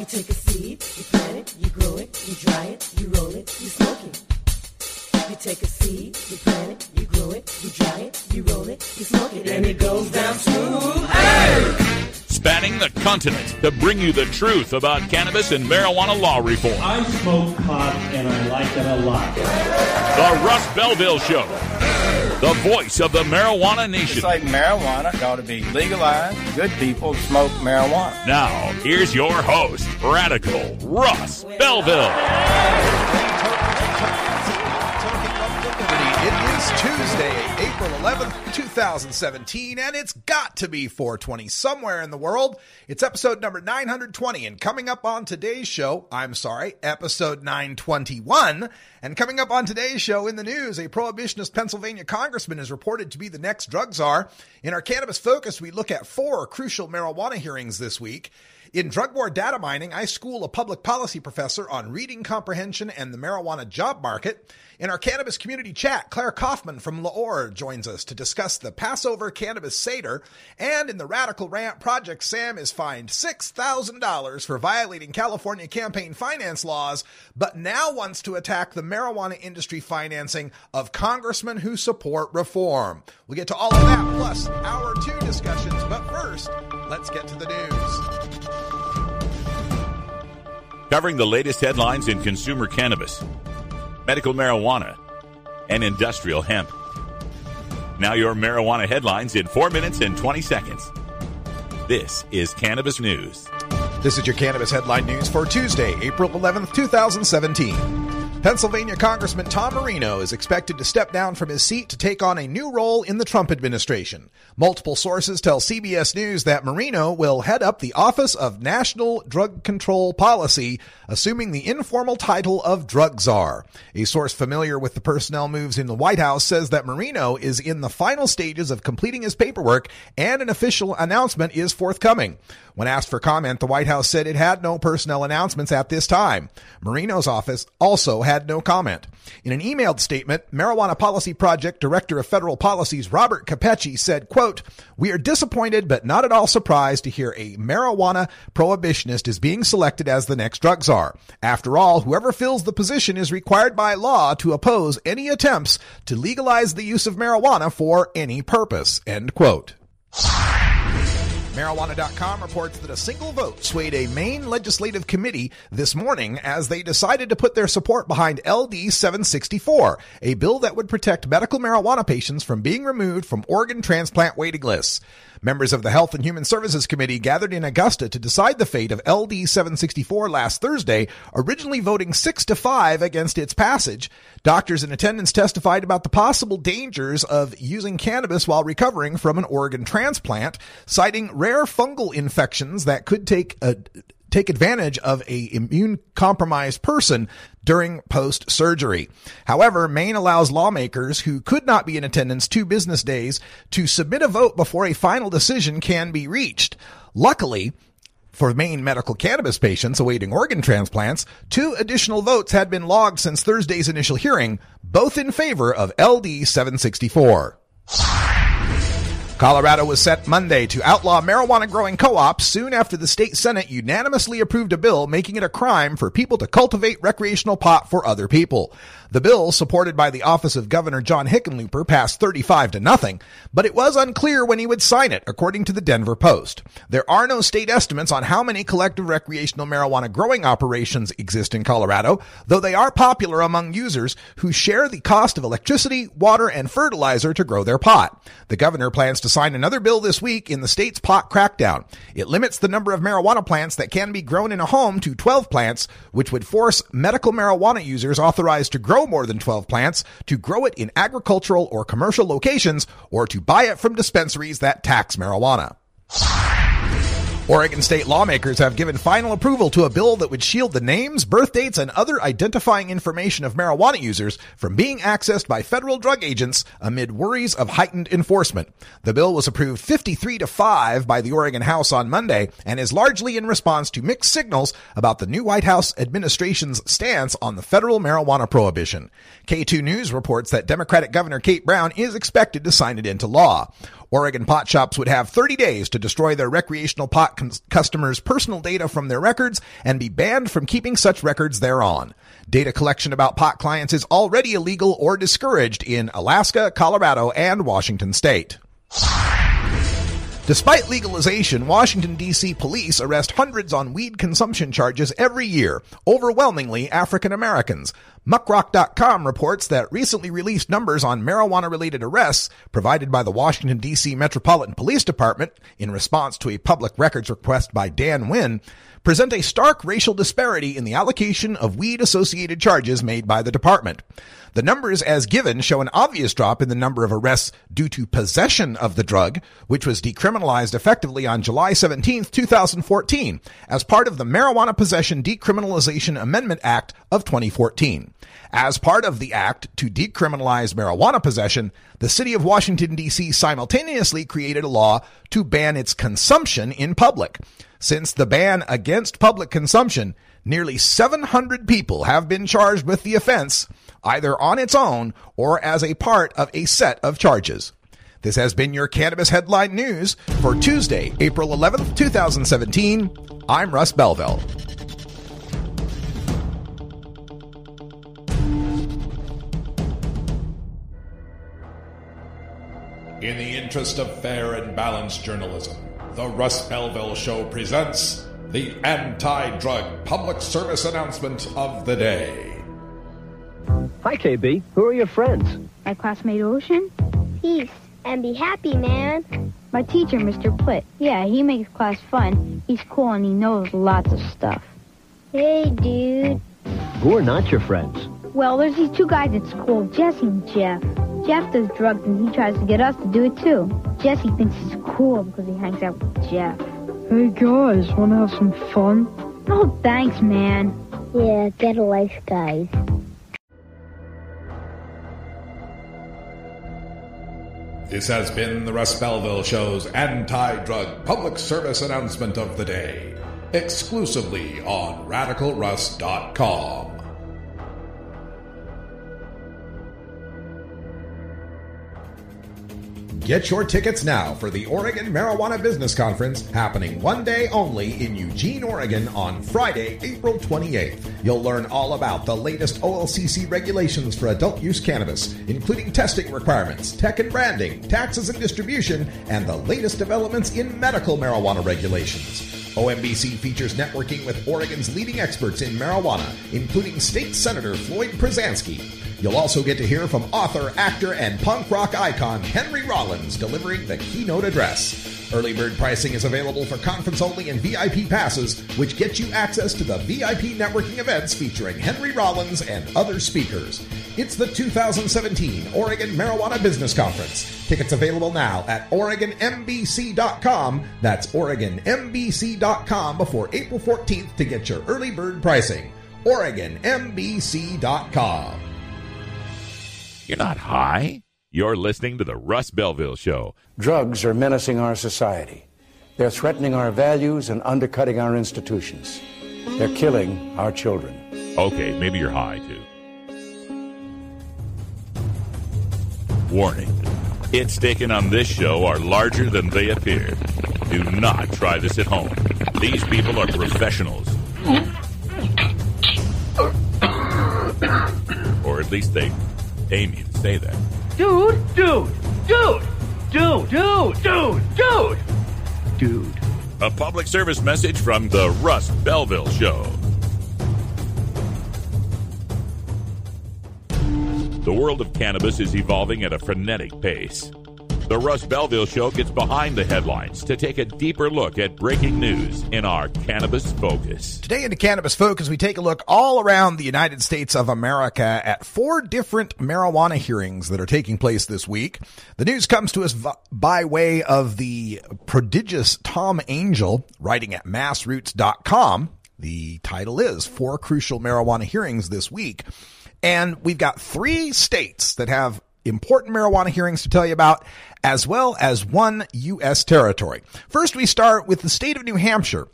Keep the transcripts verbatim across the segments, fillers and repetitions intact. You take a seed, you plant it, you grow it, you dry it, you roll it, you smoke it. You take a seed, you plant it, you grow it, you dry it, you roll it, you smoke it, and it goes down smooth. Hey! Spanning the continent to bring you the truth about cannabis and marijuana law reform. I smoke pot and I like it a lot. The Russ Belville Show, the voice of the marijuana nation. It's like marijuana ought to be legalized. Good people smoke marijuana. Now, here's your host, Radical Russ Belville. It is Tuesday, April eleventh, twenty seventeen, and it's got to be four twenty somewhere in the world. It's episode number nine hundred twenty, and coming up on today's show, I'm sorry, episode nine twenty-one, and coming up on today's show in the news, a prohibitionist Pennsylvania congressman is reported to be the next drug czar. In our Cannabis Focus, we look at four crucial marijuana hearings this week. In Drug War Data Mining, I school a public policy professor on reading comprehension and the marijuana job market. In our Cannabis Community Chat, Claire Kaufman from La'or joins us to discuss the Passover Cannabis Seder. And in the Radical Rant Project, Sam is fined six thousand dollars for violating California campaign finance laws, but now wants to attack the marijuana industry financing of congressmen who support reform. We'll get to all of that, plus hour two discussions. But first, let's get to the news. Covering the latest headlines in consumer cannabis, medical marijuana, and industrial hemp. Now your marijuana headlines in four minutes and twenty seconds. This is Cannabis News. This is your Cannabis Headline News for Tuesday, April eleventh, twenty seventeen. Pennsylvania Congressman Tom Marino is expected to step down from his seat to take on a new role in the Trump administration. Multiple sources tell C B S News that Marino will head up the Office of National Drug Control Policy, assuming the informal title of drug czar. A source familiar with the personnel moves in the White House says that Marino is in the final stages of completing his paperwork and an official announcement is forthcoming. When asked for comment, the White House said it had no personnel announcements at this time. Marino's office also had no comment. In an emailed statement, Marijuana Policy Project Director of Federal Policies Robert Capecchi said, quote, "We are disappointed but not at all surprised to hear a marijuana prohibitionist is being selected as the next drug czar. After all, whoever fills the position is required by law to oppose any attempts to legalize the use of marijuana for any purpose," end quote. Marijuana dot com reports that a single vote swayed a Maine legislative committee this morning as they decided to put their support behind L D seven sixty-four, a bill that would protect medical marijuana patients from being removed from organ transplant waiting lists. Members of the Health and Human Services Committee gathered in Augusta to decide the fate of L D seven sixty-four last Thursday, originally voting six to five against its passage. Doctors in attendance testified about the possible dangers of using cannabis while recovering from an organ transplant, citing rare fungal infections that could take a, take advantage of an immune-compromised person during post-surgery. However, Maine allows lawmakers who could not be in attendance two business days to submit a vote before a final decision can be reached. Luckily, for Maine medical cannabis patients awaiting organ transplants, two additional votes had been logged since Thursday's initial hearing, both in favor of L D seven sixty-four. Colorado was set Monday to outlaw marijuana-growing co-ops soon after the state Senate unanimously approved a bill making it a crime for people to cultivate recreational pot for other people. The bill, supported by the office of Governor John Hickenlooper, passed thirty-five to nothing, but it was unclear when he would sign it, according to the Denver Post. There are no state estimates on how many collective recreational marijuana growing operations exist in Colorado, though they are popular among users who share the cost of electricity, water, and fertilizer to grow their pot. The governor plans to sign another bill this week in the state's pot crackdown. It limits the number of marijuana plants that can be grown in a home to twelve plants, which would force medical marijuana users authorized to grow more than twelve plants to grow it in agricultural or commercial locations or to buy it from dispensaries that tax marijuana. Oregon state lawmakers have given final approval to a bill that would shield the names, birth dates, and other identifying information of marijuana users from being accessed by federal drug agents amid worries of heightened enforcement. The bill was approved fifty-three to five by the Oregon House on Monday and is largely in response to mixed signals about the new White House administration's stance on the federal marijuana prohibition. K two News reports that Democratic Governor Kate Brown is expected to sign it into law. Oregon pot shops would have thirty days to destroy their recreational pot con- customers' personal data from their records and be banned from keeping such records thereon. Data collection about pot clients is already illegal or discouraged in Alaska, Colorado, and Washington state. Despite legalization, Washington, D C police arrest hundreds on weed consumption charges every year, overwhelmingly African Americans. Muckrock dot com reports that recently released numbers on marijuana-related arrests provided by the Washington, D C Metropolitan Police Department in response to a public records request by Dan Wynn present a stark racial disparity in the allocation of weed-associated charges made by the department. The numbers as given show an obvious drop in the number of arrests due to possession of the drug, which was decriminalized effectively on July seventeenth, twenty fourteen, as part of the Marijuana Possession Decriminalization Amendment Act of twenty fourteen. As part of the act to decriminalize marijuana possession, the city of Washington, D C simultaneously created a law to ban its consumption in public. Since the ban against public consumption, nearly seven hundred people have been charged with the offense, either on its own or as a part of a set of charges. This has been your Cannabis Headline News for Tuesday, April eleventh, twenty seventeen. I'm Russ Belville. In the interest of fair and balanced journalism, The Russ Belville Show presents the anti-drug public service announcement of the day. Hi, K B. Who are your friends? My classmate Ocean. Peace and be happy, man. My teacher, Mister Plitt. Yeah, he makes class fun. He's cool and he knows lots of stuff. Hey, dude. Who are not your friends? Well, there's these two guys at school, Jesse and Jeff. Jeff does drugs and he tries to get us to do it too. Jesse thinks he's cool because he hangs out with Jeff. Hey guys, wanna have some fun? No thanks, man. Yeah, get a life, guys. This has been the Russ Belville Show's anti-drug public service announcement of the day, exclusively on Radical Russ dot com. Get your tickets now for the Oregon Marijuana Business Conference, happening one day only in Eugene, Oregon on Friday, April twenty-eighth. You'll learn all about the latest O L C C regulations for adult use cannabis, including testing requirements, tech and branding, taxes and distribution, and the latest developments in medical marijuana regulations. O M B C features networking with Oregon's leading experts in marijuana, including State Senator Floyd Przeanski. You'll also get to hear from author, actor, and punk rock icon Henry Rollins delivering the keynote address. Early bird pricing is available for conference-only and V I P passes, which get you access to the V I P networking events featuring Henry Rollins and other speakers. It's the two thousand seventeen Oregon Marijuana Business Conference. Tickets available now at Oregon M B C dot com. That's Oregon M B C dot com before April fourteenth to get your early bird pricing. Oregon M B C dot com. You're not high. You're listening to The Russ Belville Show. Drugs are menacing our society. They're threatening our values and undercutting our institutions. They're killing our children. Okay, maybe you're high, too. Warning. Hits taken on this show are larger than they appear. Do not try this at home. These people are professionals. Or at least they... Damien, say that. Dude, dude, dude, dude, dude, dude, dude, dude. A public service message from the Russ Belville Show. The world of cannabis is evolving at a frenetic pace. The Russ Belville Show gets behind the headlines to take a deeper look at breaking news in our Cannabis Focus. Today into Cannabis Focus, we take a look all around the United States of America at four different marijuana hearings that are taking place this week. The news comes to us by way of the prodigious Tom Angel writing at Mass Roots dot com. The title is Four Crucial Marijuana Hearings This Week. And we've got three states that have important marijuana hearings to tell you about, as well as one U S territory. First, we start with the state of New Hampshire.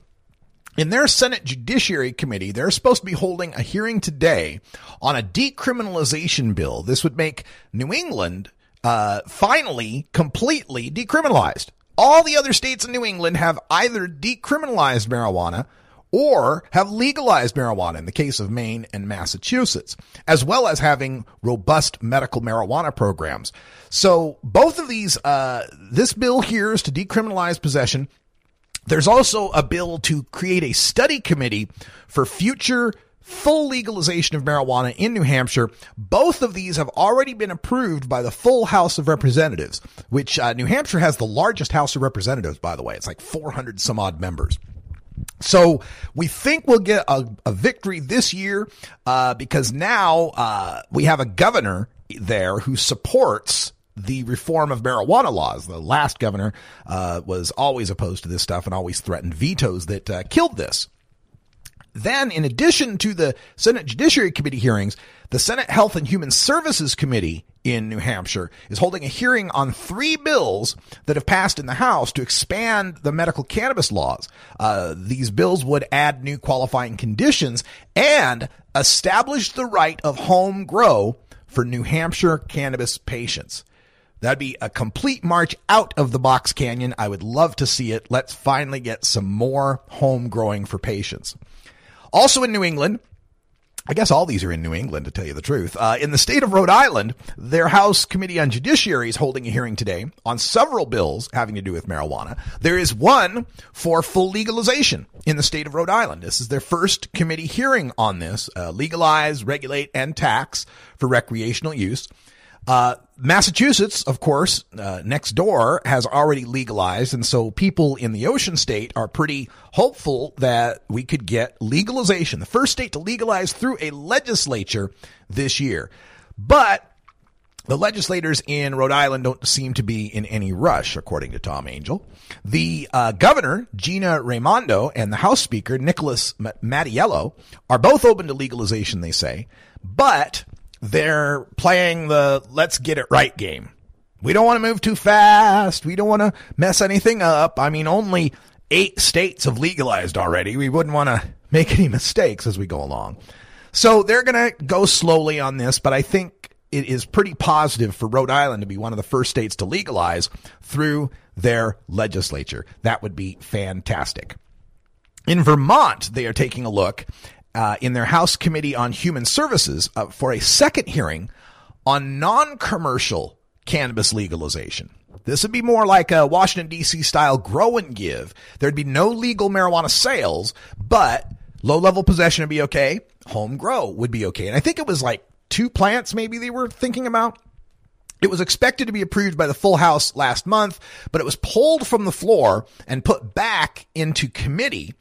In their Senate Judiciary Committee, they're supposed to be holding a hearing today on a decriminalization bill. This would make New England uh, finally completely decriminalized. All the other states in New England have either decriminalized marijuana or have legalized marijuana in the case of Maine and Massachusetts, as well as having robust medical marijuana programs. So both of these, uh, this bill here is to decriminalize possession. There's also a bill to create a study committee for future full legalization of marijuana in New Hampshire. Both of these have already been approved by the full House of Representatives, which uh, New Hampshire has the largest House of Representatives, by the way. It's like four hundred some odd members. So we think we'll get a, a victory this year uh, because now uh, we have a governor there who supports the reform of marijuana laws. The last governor uh, was always opposed to this stuff and always threatened vetoes that uh, killed this. Then, in addition to the Senate Judiciary Committee hearings, the Senate Health and Human Services Committee in New Hampshire is holding a hearing on three bills that have passed in the House to expand the medical cannabis laws. Uh, these bills would add new qualifying conditions and establish the right of home grow for New Hampshire cannabis patients. That'd be a complete march out of the box canyon. I would love to see it. Let's finally get some more home growing for patients. Also in New England, I guess all these are in New England, to tell you the truth. Uh, in the state of Rhode Island, their House Committee on Judiciary is holding a hearing today on several bills having to do with marijuana. There is one for full legalization in the state of Rhode Island. This is their first committee hearing on this, uh, legalize, regulate, and tax for recreational use. Uh, Massachusetts, of course, uh, next door has already legalized. And so people in the Ocean State are pretty hopeful that we could get legalization, the first state to legalize through a legislature this year. But the legislators in Rhode Island don't seem to be in any rush, according to Tom Angel. The uh, governor, Gina Raimondo, and the House Speaker, Nicholas Mattiello, are both open to legalization, they say. But they're playing the let's get it right game. We don't want to move too fast. We don't want to mess anything up. I mean, only eight states have legalized already. We wouldn't want to make any mistakes as we go along. So they're going to go slowly on this, but I think it is pretty positive for Rhode Island to be one of the first states to legalize through their legislature. That would be fantastic. In Vermont, they are taking a look Uh, in their House Committee on Human Services uh, for a second hearing on non-commercial cannabis legalization. This would be more like a Washington, D C style grow and give. There'd be no legal marijuana sales, but low-level possession would be okay. Home grow would be okay. And I think it was like two plants maybe they were thinking about. It was expected to be approved by the full House last month, but it was pulled from the floor and put back into committee.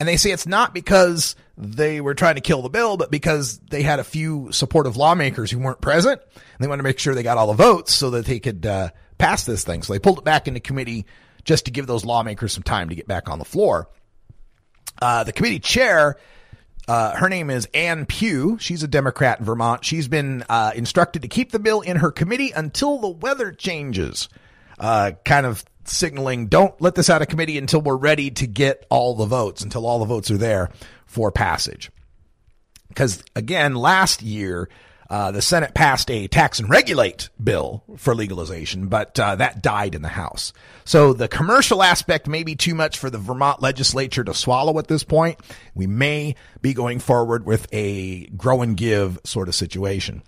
And they say it's not because they were trying to kill the bill, but because they had a few supportive lawmakers who weren't present, and they wanted to make sure they got all the votes so that they could uh, pass this thing. So they pulled it back into committee just to give those lawmakers some time to get back on the floor. Uh, the committee chair, uh, her name is Ann Pugh. She's a Democrat in Vermont. She's been uh, instructed to keep the bill in her committee until the weather changes, uh, kind of signaling, don't let this out of committee until we're ready to get all the votes, until all the votes are there for passage. Because, again, last year, uh, the Senate passed a tax and regulate bill for legalization, but uh, that died in the House. So the commercial aspect may be too much for the Vermont legislature to swallow at this point. We may be going forward with a grow and give sort of situation.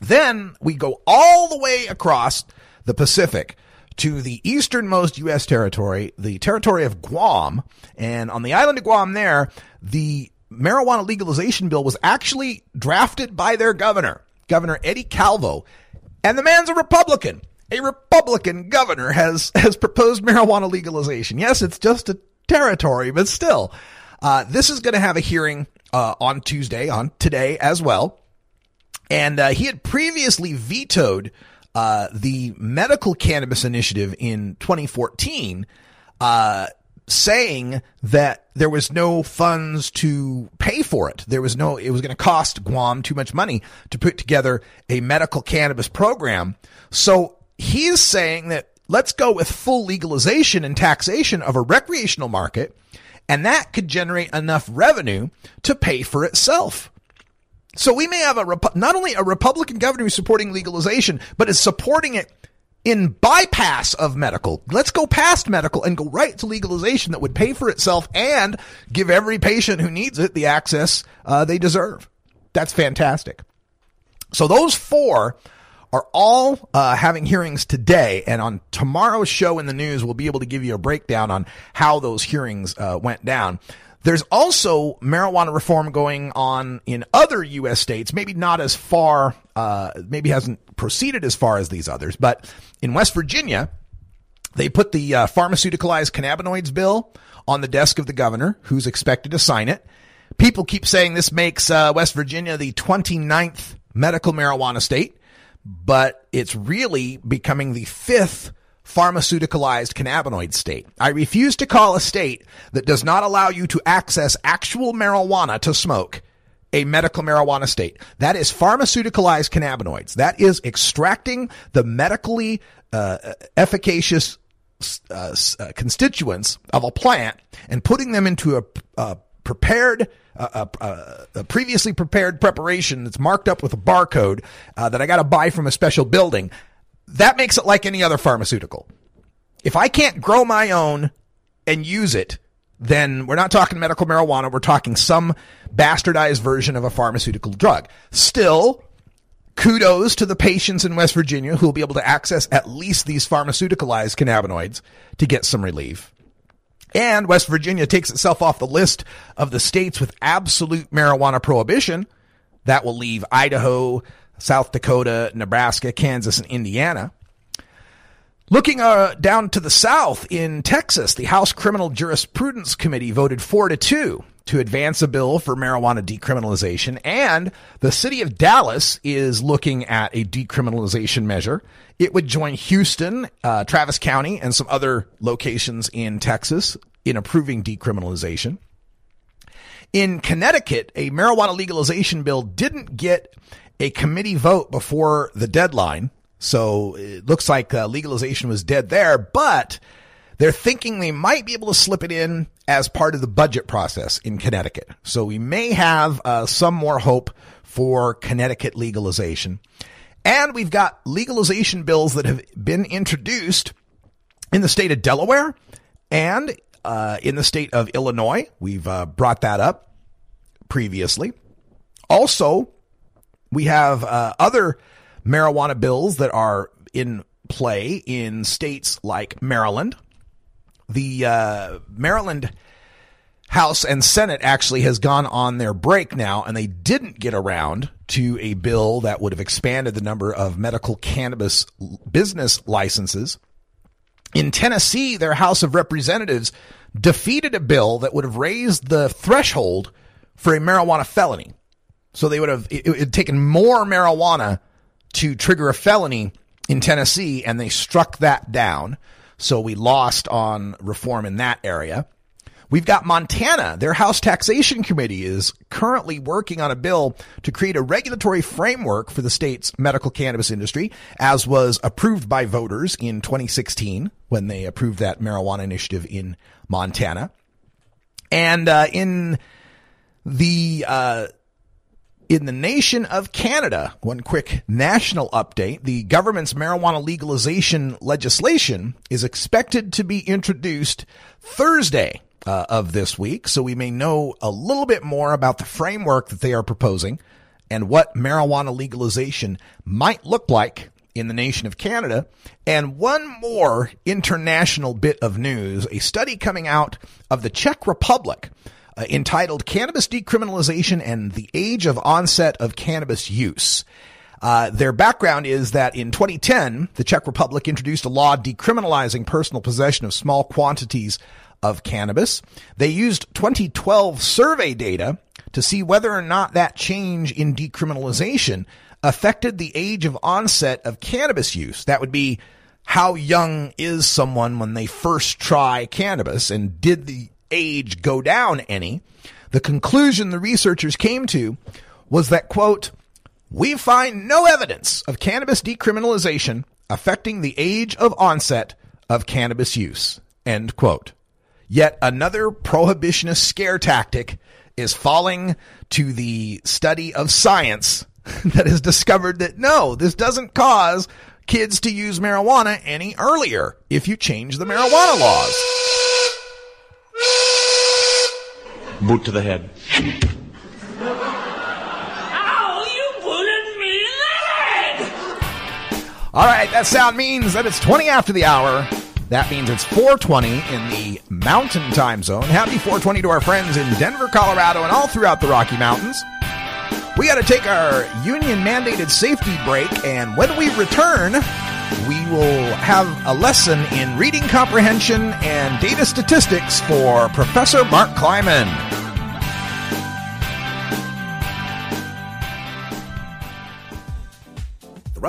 Then we go all the way across the Pacific to the easternmost U S territory, the territory of Guam. And on the island of Guam there, the marijuana legalization bill was actually drafted by their governor, Governor Eddie Calvo. And the man's a Republican. A Republican governor has, has proposed marijuana legalization. Yes, it's just a territory, but still. Uh, this is going to have a hearing uh, on Tuesday, on today as well. And uh, he had previously vetoed Uh, the medical cannabis initiative in twenty fourteen, uh, saying that there was no funds to pay for it. There was no, it was going to cost Guam too much money to put together a medical cannabis program. So he's saying that let's go with full legalization and taxation of a recreational market, and that could generate enough revenue to pay for itself. So we may have a Repu- not only a Republican governor who's supporting legalization, but is supporting it in bypass of medical. Let's go past medical and go right to legalization that would pay for itself and give every patient who needs it the access uh, they deserve. That's fantastic. So those four are all uh, having hearings today, and on tomorrow's show in the news, we'll be able to give you a breakdown on how those hearings uh, went down. There's also marijuana reform going on in other U S states, maybe not as far, uh, maybe hasn't proceeded as far as these others, but in West Virginia, they put the uh, pharmaceuticalized cannabinoids bill on the desk of the governor, who's expected to sign it. People keep saying this makes uh, West Virginia the twenty-ninth medical marijuana state, but it's really becoming the fifth pharmaceuticalized cannabinoid state. I refuse to call a state that does not allow you to access actual marijuana to smoke a medical marijuana state. That is pharmaceuticalized cannabinoids. That is extracting the medically uh, efficacious uh, uh, constituents of a plant and putting them into a uh, prepared Uh, uh, a previously prepared preparation that's marked up with a barcode uh, that I got to buy from a special building. That makes it like any other pharmaceutical. If I can't grow my own and use it, then we're not talking medical marijuana. We're talking some bastardized version of a pharmaceutical drug. Still, kudos to the patients in West Virginia who will be able to access at least these pharmaceuticalized cannabinoids to get some relief. And West Virginia takes itself off the list of the states with absolute marijuana prohibition. That will leave Idaho, South Dakota, Nebraska, Kansas, and Indiana. Looking uh, down to the south in Texas, the House Criminal Jurisprudence Committee voted four to two to advance a bill for marijuana decriminalization. And the city of Dallas is looking at a decriminalization measure. It would join Houston, uh, Travis County, and some other locations in Texas in approving decriminalization. In Connecticut, a marijuana legalization bill didn't get a committee vote before the deadline. So it looks like uh, legalization was dead there, but they're thinking they might be able to slip it in as part of the budget process in Connecticut. So we may have uh, some more hope for Connecticut legalization. And we've got legalization bills that have been introduced in the state of Delaware and uh, in the state of Illinois. We've uh, brought that up previously. Also, we have uh, other marijuana bills that are in play in states like Maryland. The uh, Maryland House and Senate actually has gone on their break now, and they didn't get around to a bill that would have expanded the number of medical cannabis business licenses. In Tennessee, their House of Representatives defeated a bill that would have raised the threshold for a marijuana felony. So they would have it, it had taken more marijuana to trigger a felony in Tennessee, and they struck that down. So we lost on reform in that area. We've got Montana. Their House Taxation Committee is currently working on a bill to create a regulatory framework for the state's medical cannabis industry, as was approved by voters in twenty sixteen when they approved that marijuana initiative in Montana. And uh, in the uh, in the nation of Canada, one quick national update, the government's marijuana legalization legislation is expected to be introduced Thursday Uh, of this week. So we may know a little bit more about the framework that they are proposing and what marijuana legalization might look like in the nation of Canada. And one more international bit of news, a study coming out of the Czech Republic uh, entitled Cannabis Decriminalization and the Age of Onset of Cannabis Use. Uh, their background is that in twenty ten, the Czech Republic introduced a law decriminalizing personal possession of small quantities of cannabis. They used twenty twelve survey data to see whether or not that change in decriminalization affected the age of onset of cannabis use. That would be how young is someone when they first try cannabis, and did the age go down any? The conclusion the researchers came to was that, quote, "We find no evidence of cannabis decriminalization affecting the age of onset of cannabis use," end quote. Yet another prohibitionist scare tactic is falling to the study of science that has discovered that, no, this doesn't cause kids to use marijuana any earlier if you change the marijuana laws. Boot to the head. All right, that sound means that it's twenty after the hour. That means it's four twenty in the Mountain Time Zone. Happy four twenty to our friends in Denver, Colorado, and all throughout the Rocky Mountains. We got to take our union-mandated safety break, and when we return, we will have a lesson in reading comprehension and data statistics for Professor Mark Kleiman. The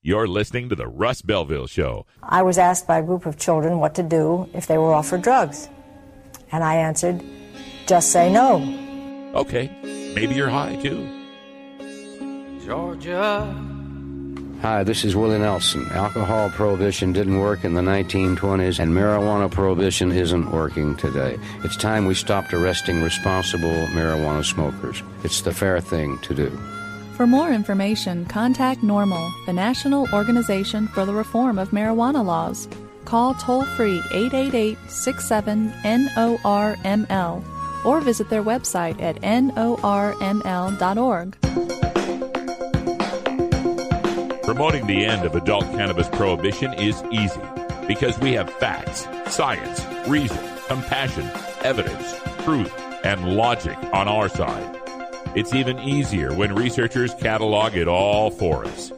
You're listening to The Russ Belville Show. I was asked by a group of children what to do if they were offered drugs. And I answered, just say no. Okay, maybe you're high too. Georgia. Hi, this is Willie Nelson. Alcohol prohibition didn't work in the nineteen twenties, and marijuana prohibition isn't working today. It's time we stopped arresting responsible marijuana smokers. It's the fair thing to do. For more information, contact NORML, the National Organization for the Reform of Marijuana Laws. Call toll-free eight eight eight, six seven, N O R M L or visit their website at N O R M L dot org. Promoting the end of adult cannabis prohibition is easy because we have facts, science, reason, compassion, evidence, truth, and logic on our side. It's even easier when researchers catalog it all for us.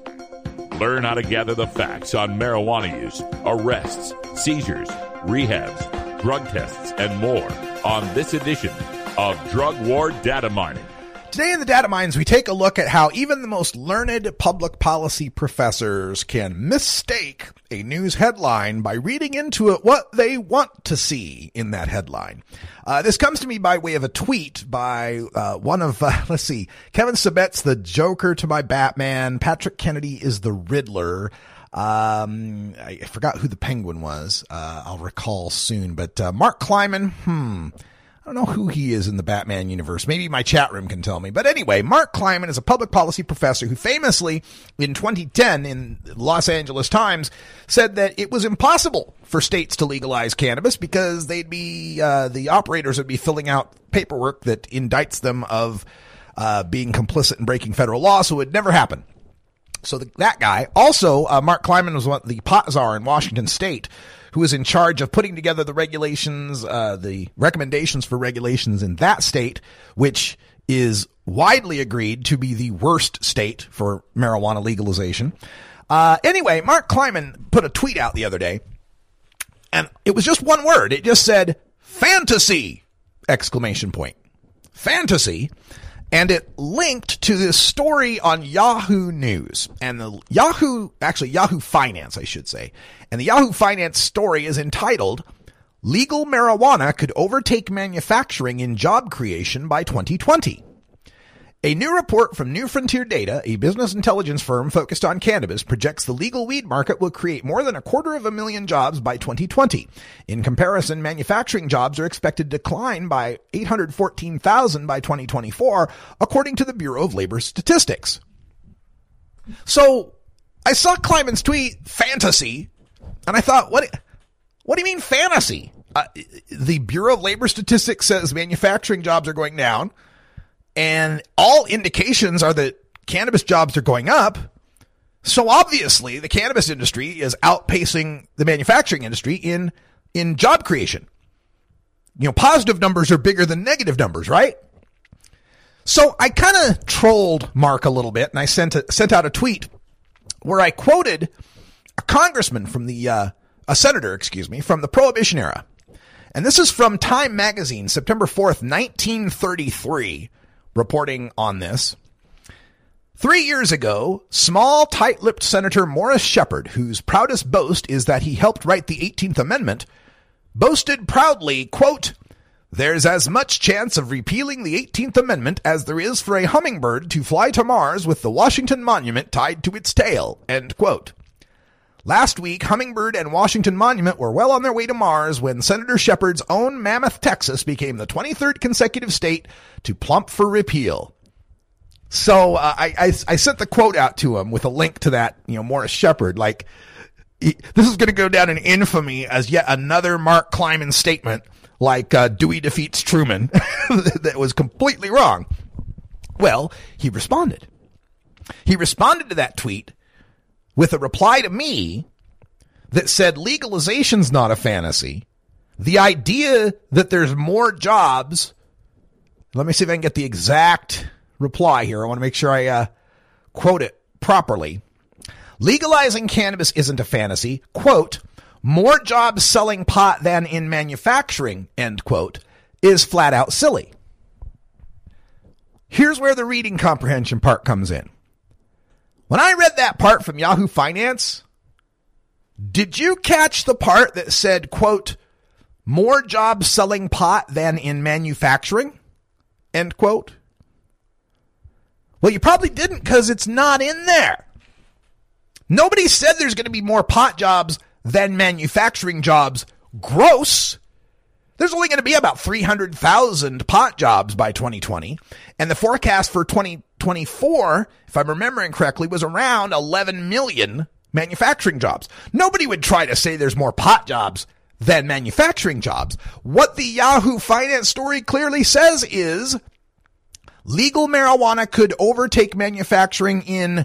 Learn how to gather the facts on marijuana use, arrests, seizures, rehabs, drug tests, and more on this edition of Drug War Data Mining. Today in the Data Mines, we take a look at how even the most learned public policy professors can mistake a news headline by reading into it what they want to see in that headline. Uh, this comes to me by way of a tweet by uh, one of, uh, let's see, Kevin Sabet's the Joker to my Batman, Patrick Kennedy is the Riddler. Um, I forgot who the Penguin was. Uh, I'll recall soon, but uh, Mark Kleiman, hmm. I don't know who he is in the Batman universe. Maybe my chat room can tell me. But anyway, Mark Kleiman is a public policy professor who famously in twenty ten in Los Angeles Times said that it was impossible for states to legalize cannabis because they'd be, uh, the operators would be filling out paperwork that indicts them of, uh, being complicit in breaking federal law. So it would never happen. So the, that guy also, uh, Mark Kleiman was one, the pot czar in Washington state, who is in charge of putting together the regulations, uh, the recommendations for regulations in that state, which is widely agreed to be the worst state for marijuana legalization. Uh, anyway, Mark Kleiman put a tweet out the other day, and it was just one word. It just said, fantasy! Exclamation point. Fantasy. And it linked to this story on Yahoo News and the Yahoo, actually Yahoo Finance, I should say. And the Yahoo Finance story is entitled Legal Marijuana Could Overtake Manufacturing in Job Creation by twenty twenty. A new report from New Frontier Data, a business intelligence firm focused on cannabis, projects the legal weed market will create more than a quarter of a million jobs by twenty twenty. In comparison, manufacturing jobs are expected to decline by eight hundred fourteen thousand by twenty twenty-four, according to the Bureau of Labor Statistics. So I saw Kleiman's tweet, fantasy, and I thought, what, what do you mean fantasy? Uh, the Bureau of Labor Statistics says manufacturing jobs are going down. And all indications are that cannabis jobs are going up. So obviously the cannabis industry is outpacing the manufacturing industry in, in job creation. You know, positive numbers are bigger than negative numbers, right? So I kind of trolled Mark a little bit, and I sent a, sent out a tweet where I quoted a congressman from the, uh, a senator, excuse me, from the Prohibition era. And this is from Time Magazine, September fourth, nineteen thirty-three. reporting on this. Three years ago, small, tight-lipped Senator Morris Sheppard, whose proudest boast is that he helped write the eighteenth Amendment, boasted proudly, quote, "There's as much chance of repealing the eighteenth Amendment as there is for a hummingbird to fly to Mars with the Washington Monument tied to its tail," end quote. Last week, Hummingbird and Washington Monument were well on their way to Mars when Senator Sheppard's own Mammoth, Texas, became the twenty-third consecutive state to plump for repeal. So uh, I, I I sent the quote out to him with a link to that, you know, Morris Sheppard. Like, he, this is going to go down in infamy as yet another Mark Kleiman statement, like uh, Dewey defeats Truman, that was completely wrong. Well, he responded. He responded to that tweet with a reply to me that said, legalization's not a fantasy. The idea that there's more jobs. Let me see if I can get the exact reply here. I want to make sure I uh, quote it properly. Legalizing cannabis isn't a fantasy. Quote, more jobs selling pot than in manufacturing, end quote, is flat out silly. Here's where the reading comprehension part comes in. When I read that part from Yahoo Finance, did you catch the part that said, quote, more jobs selling pot than in manufacturing, end quote? Well, you probably didn't, because it's not in there. Nobody said there's going to be more pot jobs than manufacturing jobs gross. There's only going to be about three hundred thousand pot jobs by twenty twenty. And the forecast for twenty twenty-four, if I'm remembering correctly, was around eleven million manufacturing jobs. Nobody would try to say there's more pot jobs than manufacturing jobs. What the Yahoo Finance story clearly says is, legal marijuana could overtake manufacturing in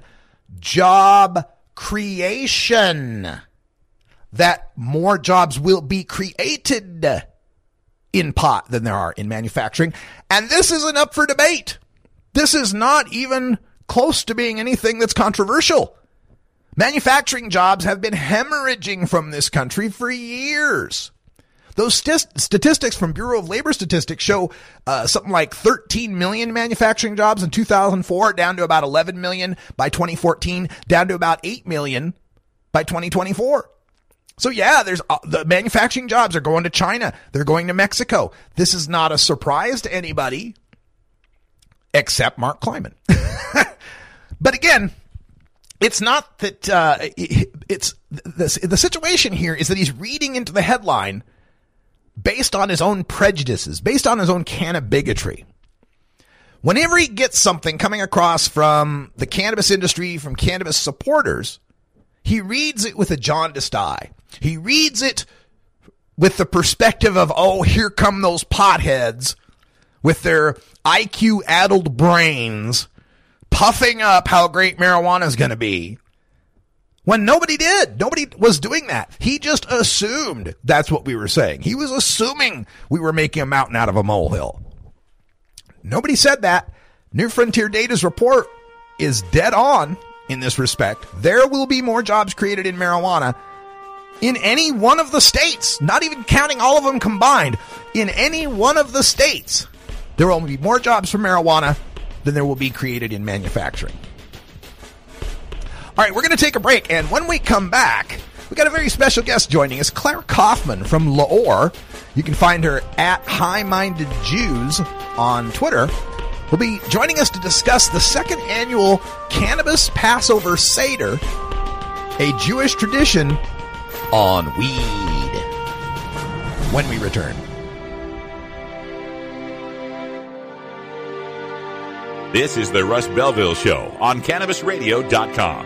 job creation, that more jobs will be created in pot than there are in manufacturing. And this isn't up for debate. This is not even close to being anything that's controversial. Manufacturing jobs have been hemorrhaging from this country for years. Those st- statistics from Bureau of Labor Statistics show uh, something like thirteen million manufacturing jobs in two thousand four, down to about eleven million by twenty fourteen, down to about eight million by twenty twenty-four. So yeah, there's uh, the manufacturing jobs are going to China. They're going to Mexico. This is not a surprise to anybody except Mark Kleiman. But again, it's not that uh, it, it's the, the situation here is that he's reading into the headline based on his own prejudices, based on his own can of bigotry. Whenever he gets something coming across from the cannabis industry, from cannabis supporters, he reads it with a jaundiced eye. He reads it with the perspective of, oh, here come those potheads with their I Q-addled brains puffing up how great marijuana is going to be. When nobody did, nobody was doing that. He just assumed that's what we were saying. He was assuming we were making a mountain out of a molehill. Nobody said that. New Frontier Data's report is dead on in this respect. There will be more jobs created in marijuana in any one of the states, not even counting all of them combined. In any one of the states, there will be more jobs for marijuana than there will be created in manufacturing. All right, we're going to take a break, and when we come back, we got a very special guest joining us, Claire Kaufman from La'or. You can find her at HighMindedJews on Twitter. Will be joining us to discuss the second annual Cannabis Passover Seder, a Jewish tradition on weed, when we return. This is the Russ Belville Show on Cannabis Radio dot com.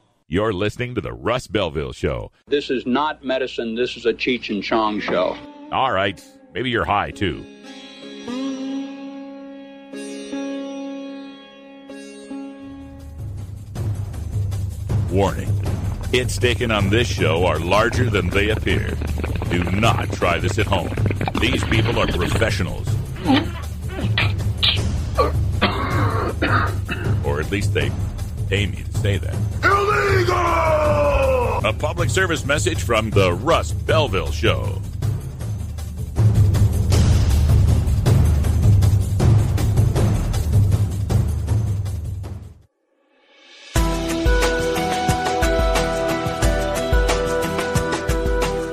You're listening to the Russ Belville Show. This is not medicine. This is a Cheech and Chong show. All right. Maybe you're high, too. Warning. Hits taken on this show are larger than they appear. Do not try this at home. These people are professionals. Or at least they pay me to say that. Illegal! A public service message from the Russ Belville Show.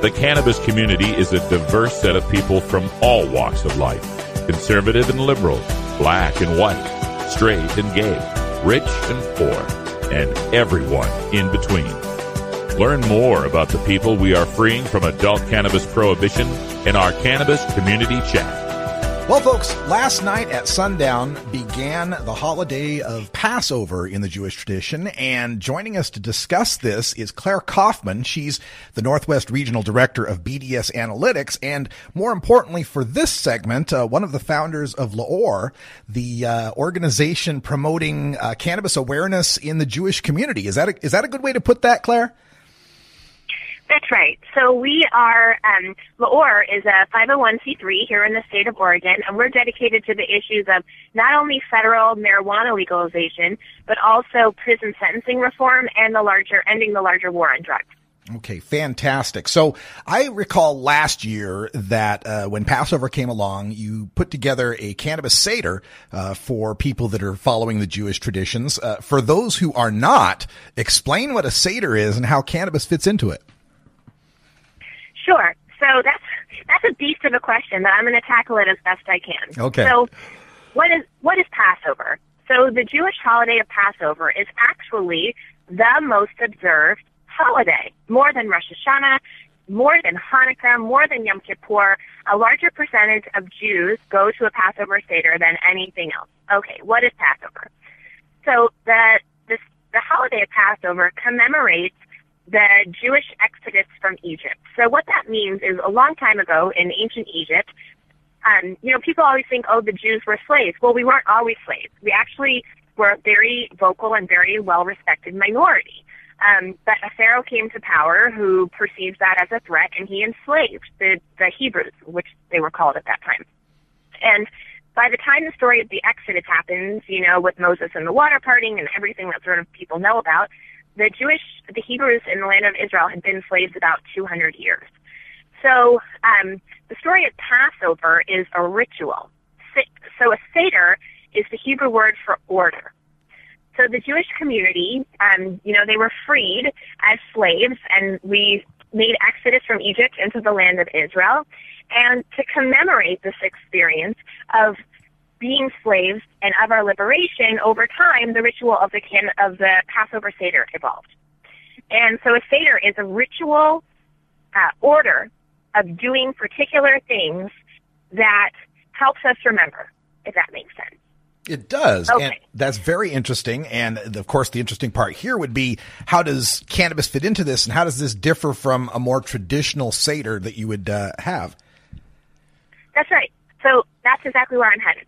The cannabis community is a diverse set of people from all walks of life. Conservative and liberal, black and white, straight and gay, rich and poor, and everyone in between. Learn more about the people we are freeing from adult cannabis prohibition in our Cannabis Community Chat. Well, folks, last night at sundown began the holiday of Passover in the Jewish tradition, and joining us to discuss this is Claire Kaufman. She's the Northwest Regional Director of B D S Analytics, and more importantly for this segment, uh, one of the founders of La'or, the uh, organization promoting uh, cannabis awareness in the Jewish community. Is that a, is that a good way to put that, Claire? That's right. So we are, um, La'or is a five oh one c three here in the state of Oregon, and we're dedicated to the issues of not only federal marijuana legalization, but also prison sentencing reform and the larger, ending the larger war on drugs. Okay, fantastic. So I recall last year that uh, when Passover came along, you put together a cannabis seder uh, for people that are following the Jewish traditions. Uh, for those who are not, explain what a seder is and how cannabis fits into it. Sure. So that's that's a beast of a question, but I'm going to tackle it as best I can. Okay. So what is what is Passover? So the Jewish holiday of Passover is actually the most observed holiday, more than Rosh Hashanah, more than Hanukkah, more than Yom Kippur. A larger percentage of Jews go to a Passover seder than anything else. Okay, what is Passover? So the this, the holiday of Passover commemorates the Jewish exodus from Egypt. So what that means is a long time ago in ancient Egypt, um, you know, people always think, oh, the Jews were slaves. Well, we weren't always slaves. We actually were a very vocal and very well-respected minority. Um, but a pharaoh came to power who perceived that as a threat, and he enslaved the, the Hebrews, which they were called at that time. And by the time the story of the Exodus happens, you know, with Moses and the water parting and everything that sort of people know about, the Jewish, the Hebrews in the land of Israel had been slaves about two hundred years. So um, the story of Passover is a ritual. So a seder is the Hebrew word for order. So the Jewish community, um, you know, they were freed as slaves, and we made exodus from Egypt into the land of Israel. And to commemorate this experience of being slaves and of our liberation, over time, the ritual of the can- of the Passover Seder evolved. And so a Seder is a ritual uh, order of doing particular things that helps us remember, if that makes sense. It does. Okay. And that's very interesting. And of course, the interesting part here would be, how does cannabis fit into this, and how does this differ from a more traditional Seder that you would uh, have? That's right. So that's exactly where I'm headed.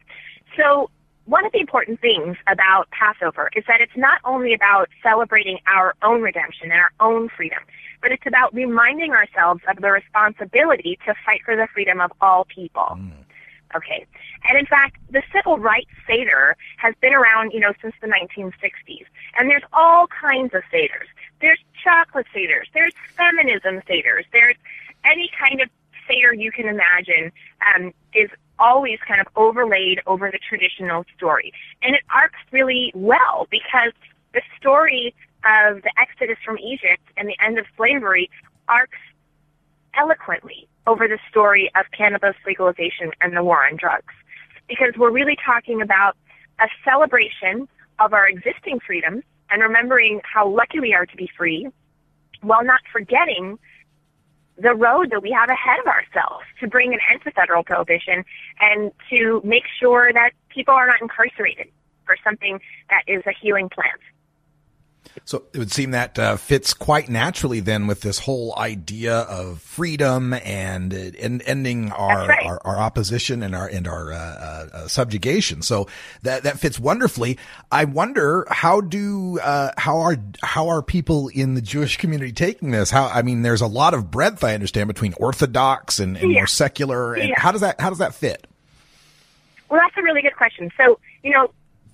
So one of the important things about Passover is that it's not only about celebrating our own redemption and our own freedom, but it's about reminding ourselves of the responsibility to fight for the freedom of all people. Mm. Okay. And in fact, the civil rights Seder has been around, you know, since the nineteen sixties. And there's all kinds of Seders. There's chocolate Seders. There's feminism Seders. There's any kind of Seder you can imagine um, is always kind of overlaid over the traditional story. And it arcs really well, because the story of the exodus from Egypt and the end of slavery arcs eloquently over the story of cannabis legalization and the war on drugs, because we're really talking about a celebration of our existing freedom and remembering how lucky we are to be free, while not forgetting the road that we have ahead of ourselves to bring an end to federal prohibition and to make sure that people are not incarcerated for something that is a healing plant. So it would seem that uh, fits quite naturally then with this whole idea of freedom and and ending our, right. our, our opposition and our and our uh, uh, subjugation. So that that fits wonderfully. I wonder how do uh, how are how are people in the Jewish community taking this? How I mean, there's a lot of breadth, I understand, between Orthodox and, and yeah. more secular. And yeah. how does that how does that fit? Well, that's a really good question. So you know.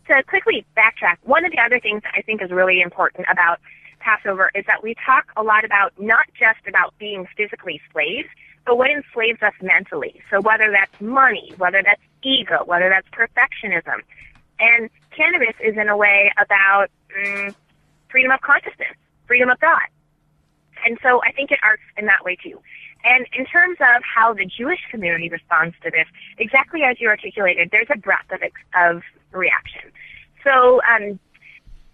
To quickly backtrack, one of the other things that I think is really important about Passover is that we talk a lot about not just about being physically slaves, but what enslaves us mentally. So whether that's money, whether that's ego, whether that's perfectionism. And cannabis is in a way about mm, freedom of consciousness, freedom of thought. And so I think it arcs in that way too. And in terms of how the Jewish community responds to this, exactly as you articulated, there's a breadth of, of reaction. So um,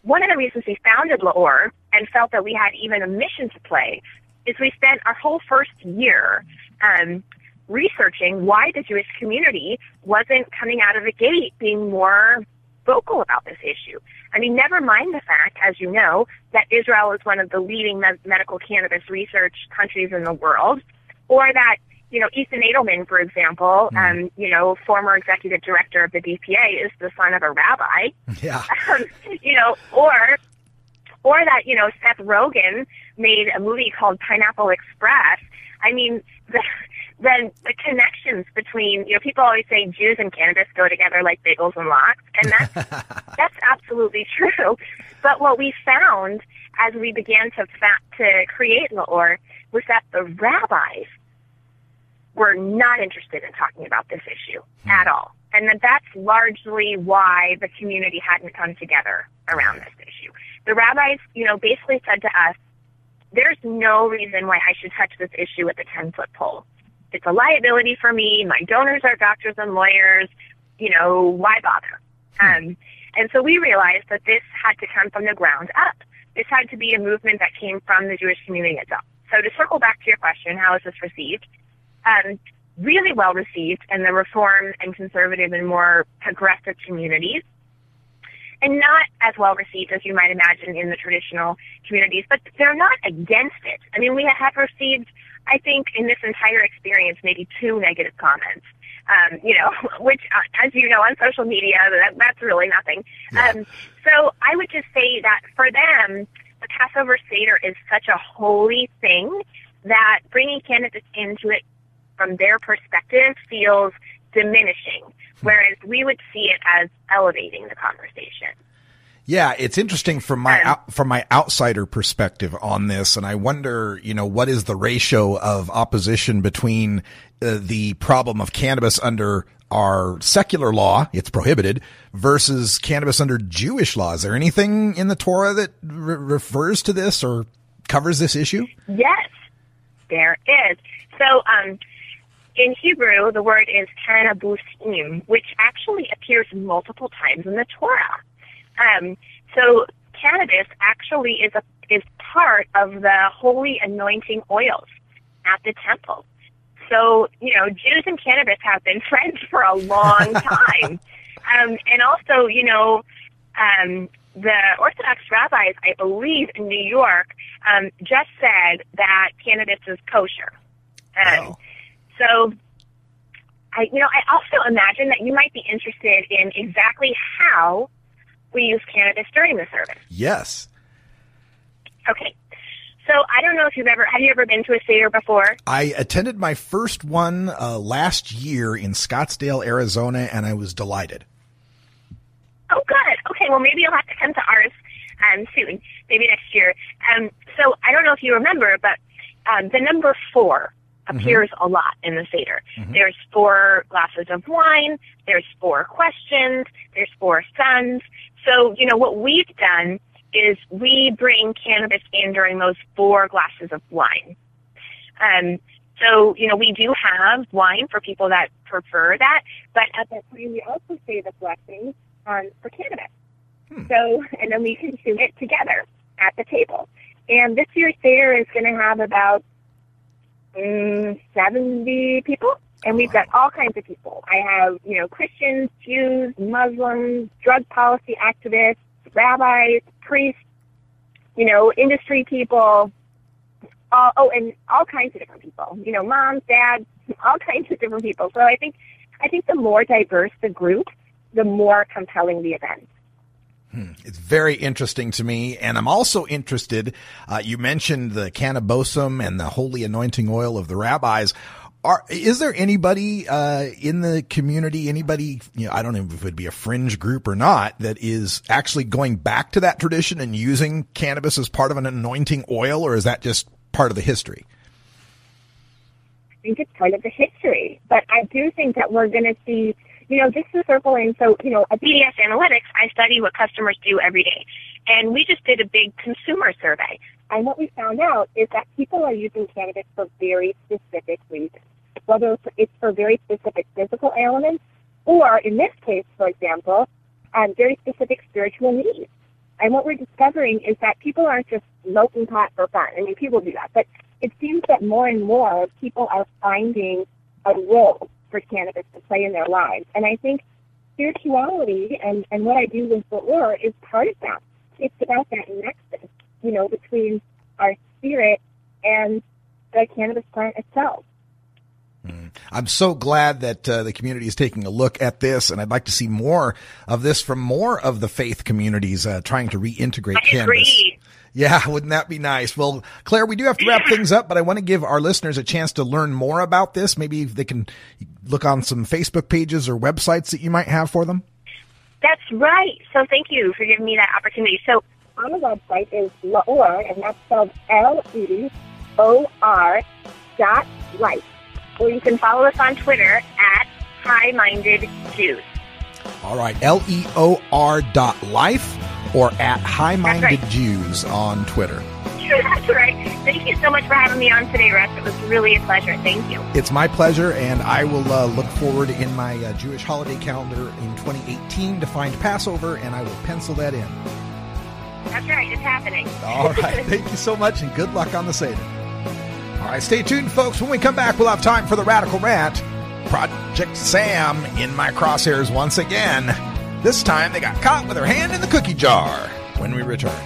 one of the reasons we founded La'or and felt that we had even a mission to play is we spent our whole first year um, researching why the Jewish community wasn't coming out of the gate being more vocal about this issue. I mean, never mind the fact, as you know, that Israel is one of the leading me- medical cannabis research countries in the world, or that, you know, Ethan Adelman, for example, mm. um, you know, former executive director of the B P A, is the son of a rabbi. Yeah. Um, you know, or or that, you know, Seth Rogen made a movie called Pineapple Express. I mean, the, the, the connections between, you know, people always say Jews and cannabis go together like bagels and lox, and that's, that's absolutely true. But what we found as we began to to create La'or was that the rabbis were not interested in talking about this issue hmm. at all. And that that's largely why the community hadn't come together around this issue. The rabbis, you know, basically said to us, there's no reason why I should touch this issue with a ten-foot pole. It's a liability for me. My donors are doctors and lawyers. You know, why bother? Hmm. Um, and so we realized that this had to come from the ground up. This had to be a movement that came from the Jewish community itself. So to circle back to your question, how is this received? Um, really well received in the Reform and conservative and more progressive communities, and not as well received as you might imagine in the traditional communities, but they're not against it. I mean, we have received, I think, in this entire experience, maybe two negative comments, um, you know, which, uh, as you know, on social media, that, that's really nothing. Yeah. Um, so I would just say that for them, the Passover Seder is such a holy thing that bringing cannabis into it from their perspective feels diminishing, whereas we would see it as elevating the conversation. Yeah, it's interesting from my um, out, from my outsider perspective on this, and I wonder, you know, what is the ratio of opposition between uh, the problem of cannabis under our secular law, it's prohibited, versus cannabis under Jewish law. Is there anything in the Torah that re- refers to this or covers this issue? Yes, there is. So, um, in Hebrew, the word is cannabusim, which actually appears multiple times in the Torah. Um, so cannabis actually is a, is part of the holy anointing oils at the temple. So, you know, Jews and cannabis have been friends for a long time. um, and also, you know, um, the Orthodox rabbis, I believe, in New York um, just said that cannabis is kosher. Um, oh. So, I, you know, I also imagine that you might be interested in exactly how we use cannabis during the service. Yes. Okay. So I don't know if you've ever, have you ever been to a Seder before? I attended my first one uh, last year in Scottsdale, Arizona, and I was delighted. Oh, good. Okay, well, maybe you'll have to come to ours um, soon, maybe next year. Um, so I don't know if you remember, but um, the number four appears mm-hmm. a lot in the Seder. Mm-hmm. There's four glasses of wine, there's four questions, there's four sons. So, you know, what we've done is we bring cannabis in during those four glasses of wine. Um, so, you know, we do have wine for people that prefer that, but at that point we also say the blessing on for cannabis. Hmm. So, and then we consume it together at the table. And this year's Seder is going to have about seventy people, and we've got all kinds of people. I have, you know, Christians, Jews, Muslims, drug policy activists, rabbis, priests, you know, industry people, uh, oh, and all kinds of different people, you know, moms, dads, all kinds of different people. So I think, I think the more diverse the group, the more compelling the event. Hmm. It's very interesting to me, and I'm also interested, uh, you mentioned the cannabosum and the holy anointing oil of the rabbis. Are, is there anybody uh, in the community, anybody, you know, I don't know if it would be a fringe group or not, that is actually going back to that tradition and using cannabis as part of an anointing oil, or is that just part of the history? I think it's part of the history, but I do think that we're going to see, you know, just to circle in, so, you know, at B D S Analytics, I study what customers do every day, and we just did a big consumer survey, and what we found out is that people are using cannabis for very specific reasons. Whether it's for very specific physical ailments, or in this case, for example, um, very specific spiritual needs. And what we're discovering is that people aren't just smoking pot for fun. I mean, people do that. But it seems that more and more people are finding a role for cannabis to play in their lives. And I think spirituality and, and what I do with La'or is part of that. It's about that nexus, you know, between our spirit and the cannabis plant itself. I'm so glad that uh, the community is taking a look at this, and I'd like to see more of this from more of the faith communities uh, trying to reintegrate I cannabis. Agree. Yeah, wouldn't that be nice? Well, Claire, we do have to wrap things up, but I want to give our listeners a chance to learn more about this. Maybe they can look on some Facebook pages or websites that you might have for them. That's right. So thank you for giving me that opportunity. So our website is La'or, and that's spelled L E O R dot life. Or you can follow us on Twitter at HighMindedJews. All right, L E O R dot life or at HighMindedJews right. on Twitter. That's right. Thank you so much for having me on today, Russ. It was really a pleasure. Thank you. It's my pleasure, and I will uh, look forward in my uh, Jewish holiday calendar in twenty eighteen to find Passover, and I will pencil that in. That's right. It's happening. All right. Thank you so much, and good luck on the Seder. All right, stay tuned, folks. When we come back, we'll have time for the Radical Rant. Project Sam in my crosshairs once again. This time, they got caught with her hand in the cookie jar when we return.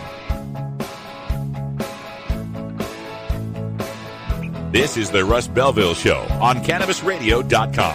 This is the Russ Belville Show on Cannabis Radio dot com.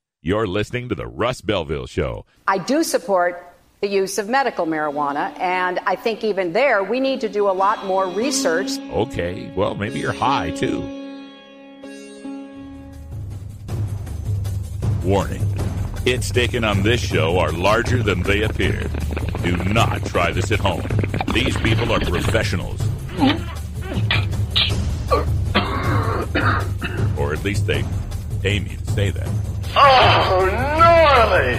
You're listening to The Russ Belville Show. I do support the use of medical marijuana, and I think even there we need to do a lot more research. Okay, well, maybe you're high, too. Warning. Hits taken on this show are larger than they appear. Do not try this at home. These people are professionals. Or at least they aim you to say that. Oh, gnarly!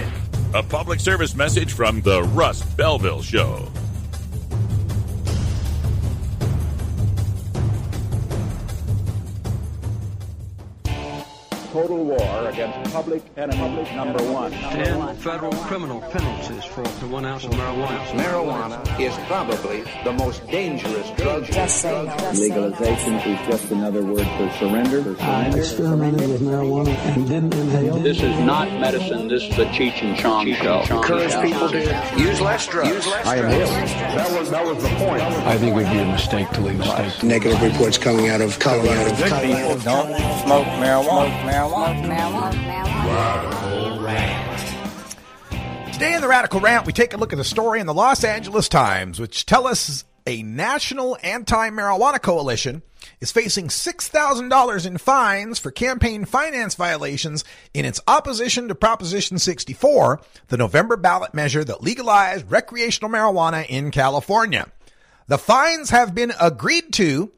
A public service message from The Russ Belville Show. Total war against public enemy number one. Ten federal criminal penalties for the one ounce of marijuana. Marijuana is probably the most dangerous drug. Legalization is just another word for surrender. I experimented with marijuana and didn't inhale. This is not medicine. This is a Cheech and Chong show. Encourage people to use less drugs. I am ill. That was that was the point. I think we'd be a mistake to leave the state. Negative reports coming out of Colorado. People don't smoke marijuana. Radical Rant. Today in the Radical Rant, we take a look at a story in the Los Angeles Times, which tells us a national anti-marijuana coalition is facing six thousand dollars in fines for campaign finance violations in its opposition to Proposition sixty-four, the November ballot measure that legalized recreational marijuana in California. The fines have been agreed to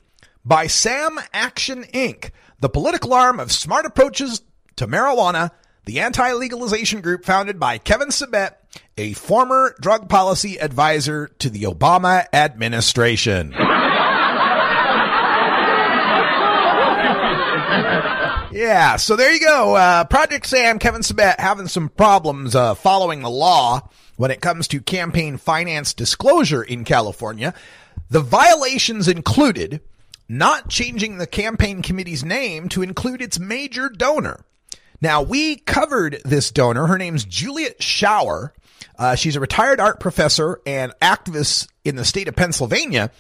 by Sam Action, Incorporated, the political arm of Smart Approaches to Marijuana, the anti-legalization group founded by Kevin Sabet, a former drug policy advisor to the Obama administration. Yeah, so there you go. Uh, Project Sam, Kevin Sabet having some problems uh, following the law when it comes to campaign finance disclosure in California. The violations included not changing the campaign committee's name to include its major donor. Now, we covered this donor. Her name's Juliet Schauer. Uh, she's a retired art professor and activist in the state of Pennsylvania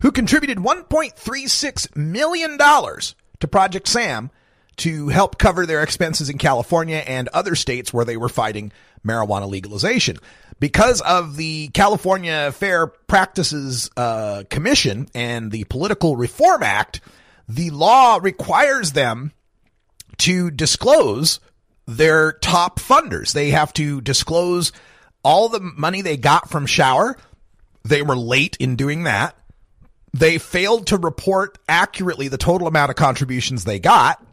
who contributed one point three six million dollars to Project Sam to help cover their expenses in California and other states where they were fighting marijuana legalization. Because of the California Fair Practices uh, Commission and the Political Reform Act, the law requires them to disclose their top funders. They have to disclose all the money they got from Schauer. They were late in doing that. They failed to report accurately the total amount of contributions they got.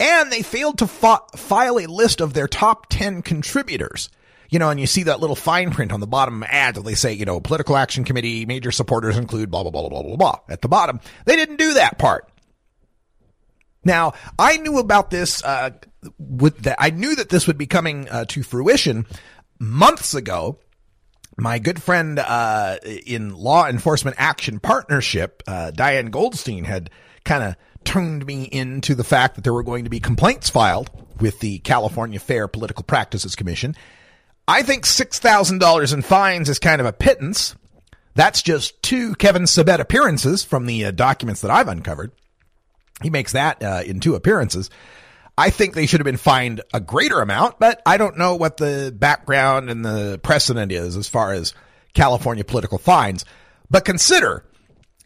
And they failed to fa- file a list of their top ten contributors. You know, and you see that little fine print on the bottom ad that they say, you know, political action committee, major supporters include blah, blah, blah, blah, blah, blah, at the bottom. They didn't do that part. Now, I knew about this, uh, with that, I knew that this would be coming uh, to fruition months ago. My good friend uh, in Law Enforcement Action Partnership, uh, Diane Goldstein, had kind of turned me into the fact that there were going to be complaints filed with the California Fair Political Practices Commission. I think six thousand dollars in fines is kind of a pittance. That's just two Kevin Sabet appearances from the uh, documents that I've uncovered. He makes that uh, in two appearances. I think they should have been fined a greater amount, but I don't know what the background and the precedent is as far as California political fines. But consider,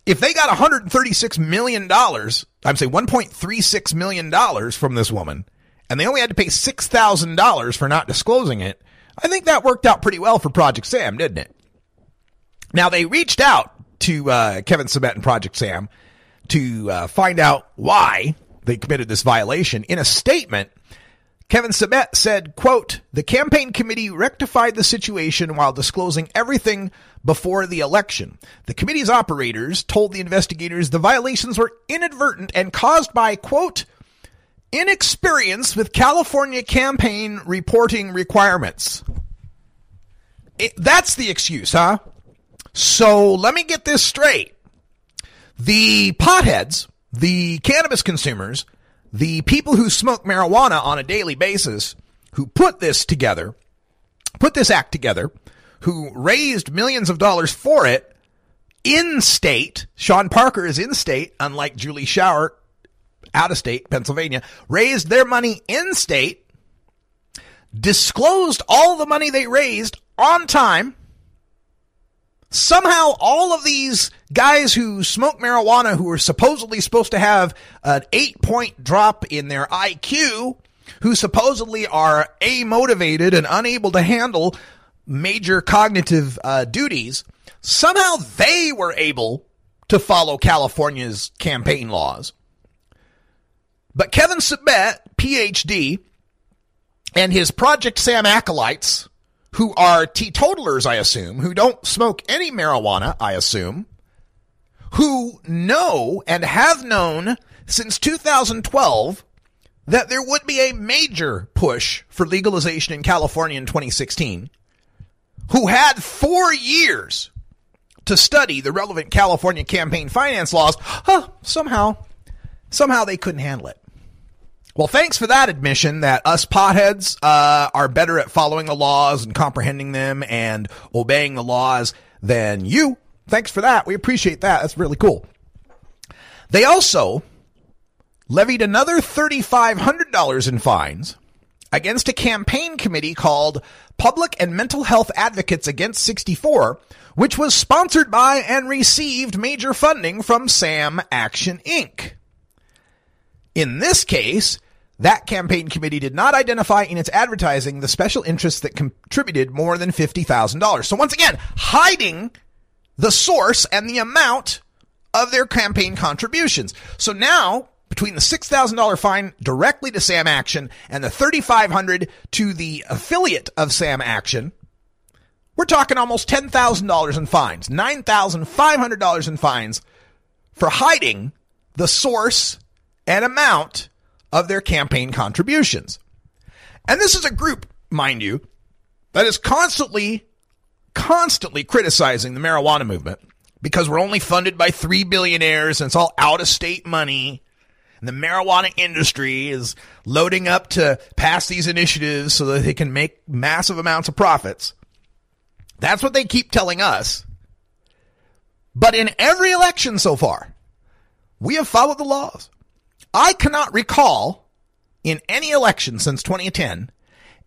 if they got one hundred thirty-six million dollars, I'd say one point three six million dollars from this woman, and they only had to pay six thousand dollars for not disclosing it, I think that worked out pretty well for Project Sam, didn't it? Now, they reached out to uh, Kevin Sabet and Project Sam to uh, find out why they committed this violation. In a statement, Kevin Sabet said, quote, "The campaign committee rectified the situation while disclosing everything before the election. The committee's operators told the investigators the violations were inadvertent and caused by, quote, inexperience with California campaign reporting requirements." It, that's the excuse, huh? So let me get this straight. The potheads, the cannabis consumers, the people who smoke marijuana on a daily basis, who put this together, put this act together, who raised millions of dollars for it, in state, Sean Parker is in state, unlike Julie Schauer, out of state, Pennsylvania, raised their money in state, disclosed all the money they raised on time. Somehow all of these guys who smoke marijuana, who are supposedly supposed to have an eight-point drop in their I Q, who supposedly are amotivated and unable to handle major cognitive uh, duties, somehow they were able to follow California's campaign laws. But Kevin Sabet, P H D, and his Project Sam acolytes, who are teetotalers, I assume, who don't smoke any marijuana, I assume, who know and have known since two thousand twelve that there would be a major push for legalization in California in twenty sixteen, who had four years to study the relevant California campaign finance laws, huh, somehow, somehow they couldn't handle it. Well, thanks for that admission that us potheads uh, are better at following the laws and comprehending them and obeying the laws than you. Thanks for that. We appreciate that. That's really cool. They also levied another three thousand five hundred dollars in fines against a campaign committee called Public and Mental Health Advocates Against sixty-four, which was sponsored by and received major funding from Sam Action, Incorporated. In this case, that campaign committee did not identify in its advertising the special interests that contributed more than fifty thousand dollars. So once again, hiding the source and the amount of their campaign contributions. So now between the six thousand dollars fine directly to Sam Action and the thirty-five hundred dollars to the affiliate of Sam Action, we're talking almost ten thousand dollars in fines, nine thousand five hundred dollars in fines for hiding the source and amount of their campaign contributions. And this is a group, mind you, that is constantly, constantly criticizing the marijuana movement because we're only funded by three billionaires and it's all out-of-state money. And the marijuana industry is loading up to pass these initiatives so that they can make massive amounts of profits. That's what they keep telling us. But in every election so far, we have followed the laws. I cannot recall in any election since twenty ten,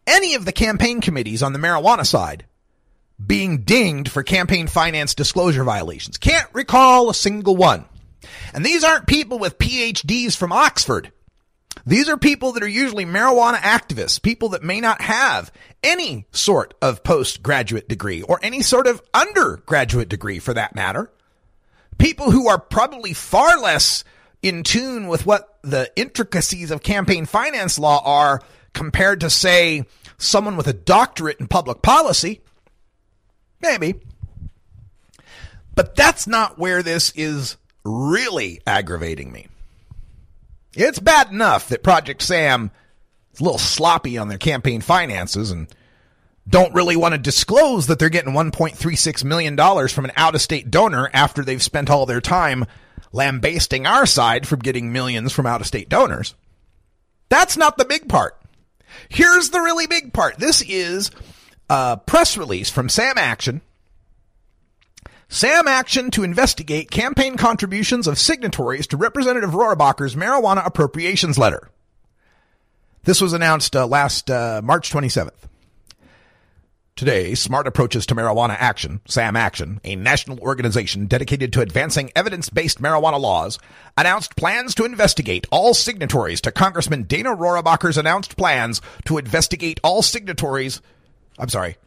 any of the campaign committees on the marijuana side being dinged for campaign finance disclosure violations. Can't recall a single one. And these aren't people with P H Ds from Oxford. These are people that are usually marijuana activists, people that may not have any sort of postgraduate degree or any sort of undergraduate degree for that matter. People who are probably far less in tune with what the intricacies of campaign finance law are compared to, say, someone with a doctorate in public policy. Maybe. But that's not where this is really aggravating me. It's bad enough that Project Sam is a little sloppy on their campaign finances and don't really want to disclose that they're getting one point three six million dollars from an out-of-state donor after they've spent all their time lambasting our side from getting millions from out-of-state donors. That's not the big part. Here's the really big part. This is a press release from Sam Action. Sam Action to investigate campaign contributions of signatories to Representative Rohrabacher's marijuana appropriations letter. This was announced uh, last uh, March twenty-seventh. Today, Smart Approaches to Marijuana Action, Sam Action, a national organization dedicated to advancing evidence-based marijuana laws, announced plans to investigate all signatories to Congressman Dana Rohrabacher's announced plans to investigate all signatories. I'm sorry.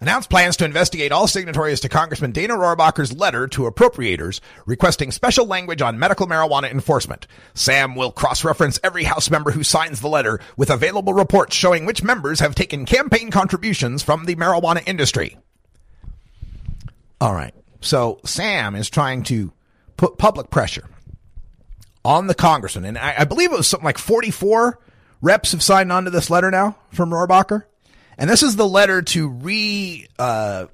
Announced plans to investigate all signatories to Congressman Dana Rohrabacher's letter to appropriators requesting special language on medical marijuana enforcement. Sam will cross-reference every House member who signs the letter with available reports showing which members have taken campaign contributions from the marijuana industry. All right. So Sam is trying to put public pressure on the congressman. And I, I believe it was something like forty-four reps have signed on to this letter now from Rohrabacher. And this is the letter to re uh,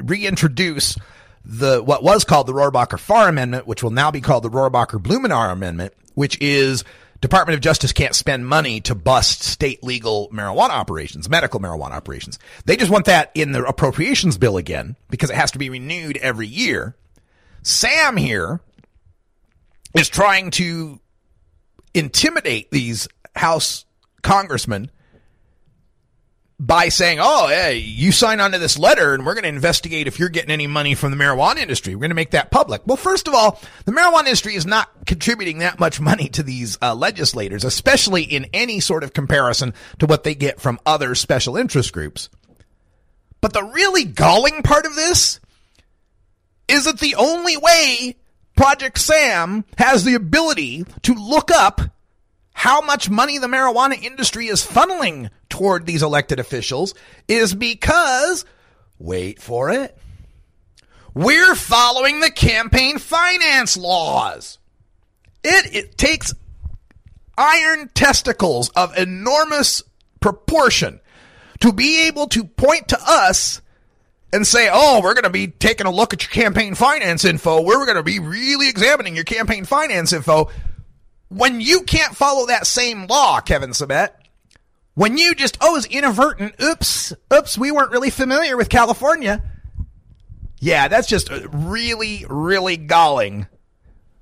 reintroduce the what was called the Rohrabacher Farr Amendment, which will now be called the Rohrabacher Blumenaar Amendment, which is Department of Justice can't spend money to bust state legal marijuana operations, medical marijuana operations. They just want that in the appropriations bill again because it has to be renewed every year. Sam here is trying to intimidate these House congressmen by saying, oh, hey, you sign onto this letter and we're going to investigate if you're getting any money from the marijuana industry. We're going to make that public. Well, first of all, the marijuana industry is not contributing that much money to these uh, legislators, especially in any sort of comparison to what they get from other special interest groups. But the really galling part of this is that the only way Project Sam has the ability to look up how much money the marijuana industry is funneling toward these elected officials is because, wait for it, we're following the campaign finance laws. It, it takes iron testicles of enormous proportion to be able to point to us and say, oh, we're going to be taking a look at your campaign finance info. We're going to be really examining your campaign finance info. When you can't follow that same law, Kevin Sabet, when you just, oh, it's inadvertent, oops, oops, we weren't really familiar with California. Yeah, that's just really, really galling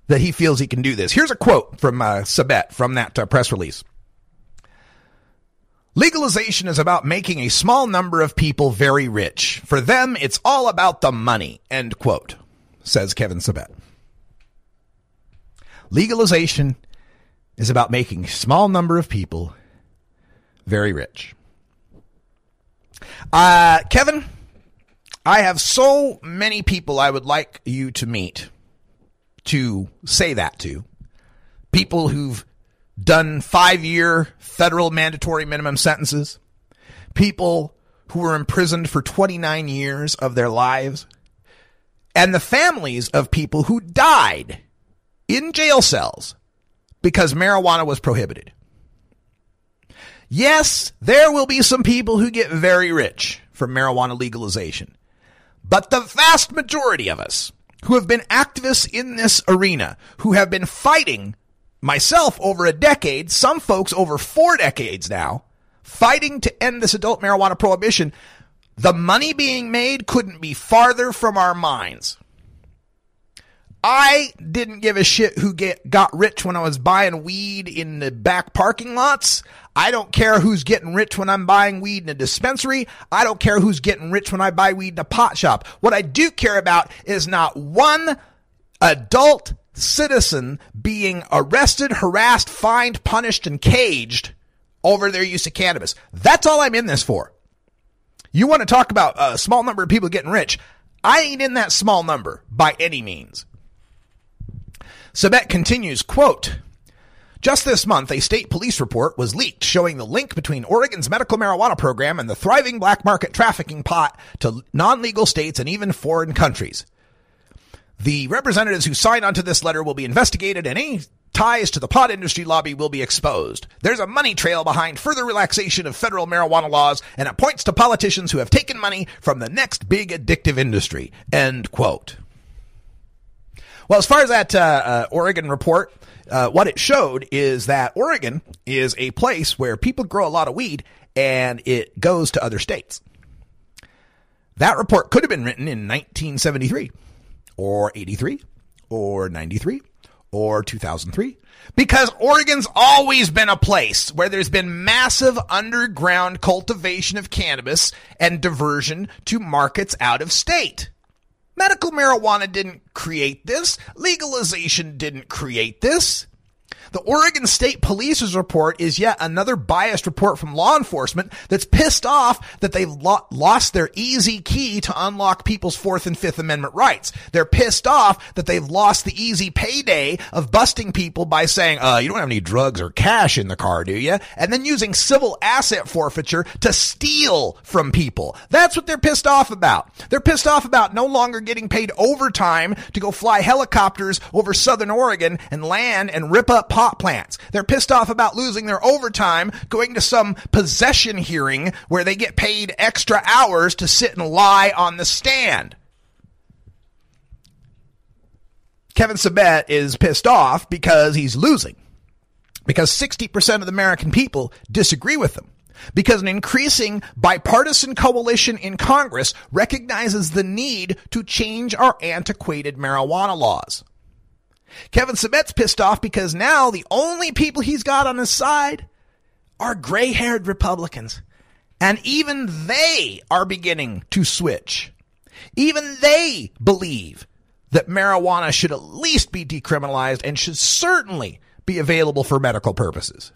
that he feels he can do this. Here's a quote from uh, Sabet from that uh, press release. Legalization is about making a small number of people very rich. For them, it's all about the money, end quote, says Kevin Sabet. Legalization is about making a small number of people very rich. Uh, Kevin, I have so many people I would like you to meet to say that to, people who've done five-year federal mandatory minimum sentences, people who were imprisoned for twenty-nine years of their lives, and the families of people who died in jail cells because marijuana was prohibited. Yes, there will be some people who get very rich from marijuana legalization, but the vast majority of us who have been activists in this arena, who have been fighting, myself over a decade, some folks over four decades now, fighting to end this adult marijuana prohibition, the money being made couldn't be farther from our minds. I didn't give a shit who get, got rich when I was buying weed in the back parking lots. I don't care who's getting rich when I'm buying weed in a dispensary. I don't care who's getting rich when I buy weed in a pot shop. What I do care about is not one adult citizen being arrested, harassed, fined, punished, and caged over their use of cannabis. That's all I'm in this for. You want to talk about a small number of people getting rich? I ain't in that small number by any means. Sabet continues, quote, just this month, a state police report was leaked showing the link between Oregon's medical marijuana program and the thriving black market trafficking pot to non-legal states and even foreign countries. The representatives who sign onto this letter will be investigated and any ties to the pot industry lobby will be exposed. There's a money trail behind further relaxation of federal marijuana laws, and it points to politicians who have taken money from the next big addictive industry. End quote. Well, as far as that uh, uh, Oregon report, uh, what it showed is that Oregon is a place where people grow a lot of weed and it goes to other states. That report could have been written in nineteen seventy-three. Or eighty-three, or ninety-three, or two thousand three, because Oregon's always been a place where there's been massive underground cultivation of cannabis and diversion to markets out of state. Medical marijuana didn't create this. Legalization didn't create this. The Oregon State Police's report is yet another biased report from law enforcement that's pissed off that they've lo- lost their easy key to unlock people's Fourth and Fifth Amendment rights. They're pissed off that they've lost the easy payday of busting people by saying, uh, you don't have any drugs or cash in the car, do you? And then using civil asset forfeiture to steal from people. That's what they're pissed off about. They're pissed off about no longer getting paid overtime to go fly helicopters over southern Oregon and land and rip up pot plants. They're pissed off about losing their overtime going to some possession hearing where they get paid extra hours to sit and lie on the stand. Kevin Sabet is pissed off because he's losing, because sixty percent of the American people disagree with him, because an increasing bipartisan coalition in Congress recognizes the need to change our antiquated marijuana laws. Kevin Sabet's pissed off because now the only people he's got on his side are gray-haired Republicans. And even they are beginning to switch. Even they believe that marijuana should at least be decriminalized and should certainly be available for medical purposes.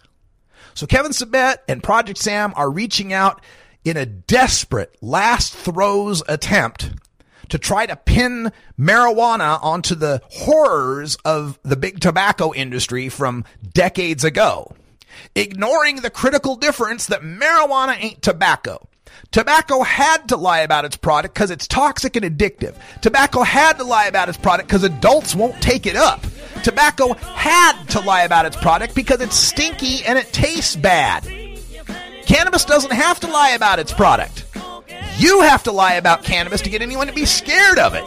So Kevin Sabet and Project Sam are reaching out in a desperate last throes attempt to try to pin marijuana onto the horrors of the big tobacco industry from decades ago, ignoring the critical difference that marijuana ain't tobacco. Tobacco had to lie about its product because it's toxic and addictive. Tobacco had to lie about its product because adults won't take it up. Tobacco had to lie about its product because it's stinky and it tastes bad. Cannabis doesn't have to lie about its product. You have to lie about cannabis to get anyone to be scared of it.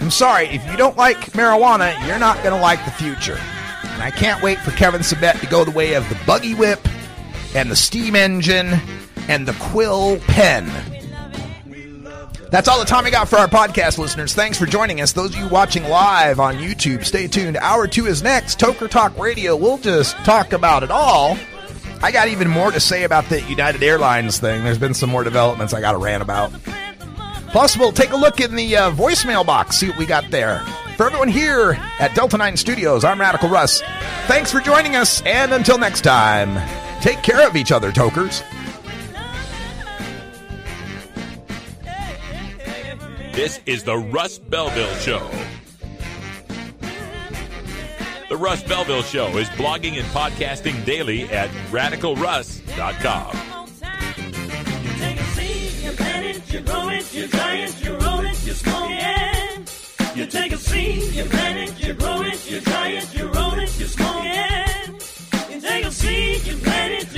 I'm sorry, if you don't like marijuana, you're not going to like the future. And I can't wait for Kevin Sabet to go the way of the buggy whip and the steam engine and the quill pen. That's all the time we got for our podcast listeners. Thanks for joining us. Those of you watching live on YouTube, stay tuned. Hour two is next. Toker Talk Radio. We'll just talk about it all. I got even more to say about the United Airlines thing. There's been some more developments I got to rant about. Plus, we'll take a look in the uh, voicemail box, see what we got there. For everyone here at Delta nine Studios, I'm Radical Russ. Thanks for joining us, and until next time, take care of each other, tokers. This is the Russ Belville Show. The Russ Belville Show is blogging and podcasting daily at radical russ dot com. You grow it, you dry it, you roll it, you smoke it. You take a seed, you plant it, you grow it, you dry it, you roll it, you smoke it. You take a seed, you plant it.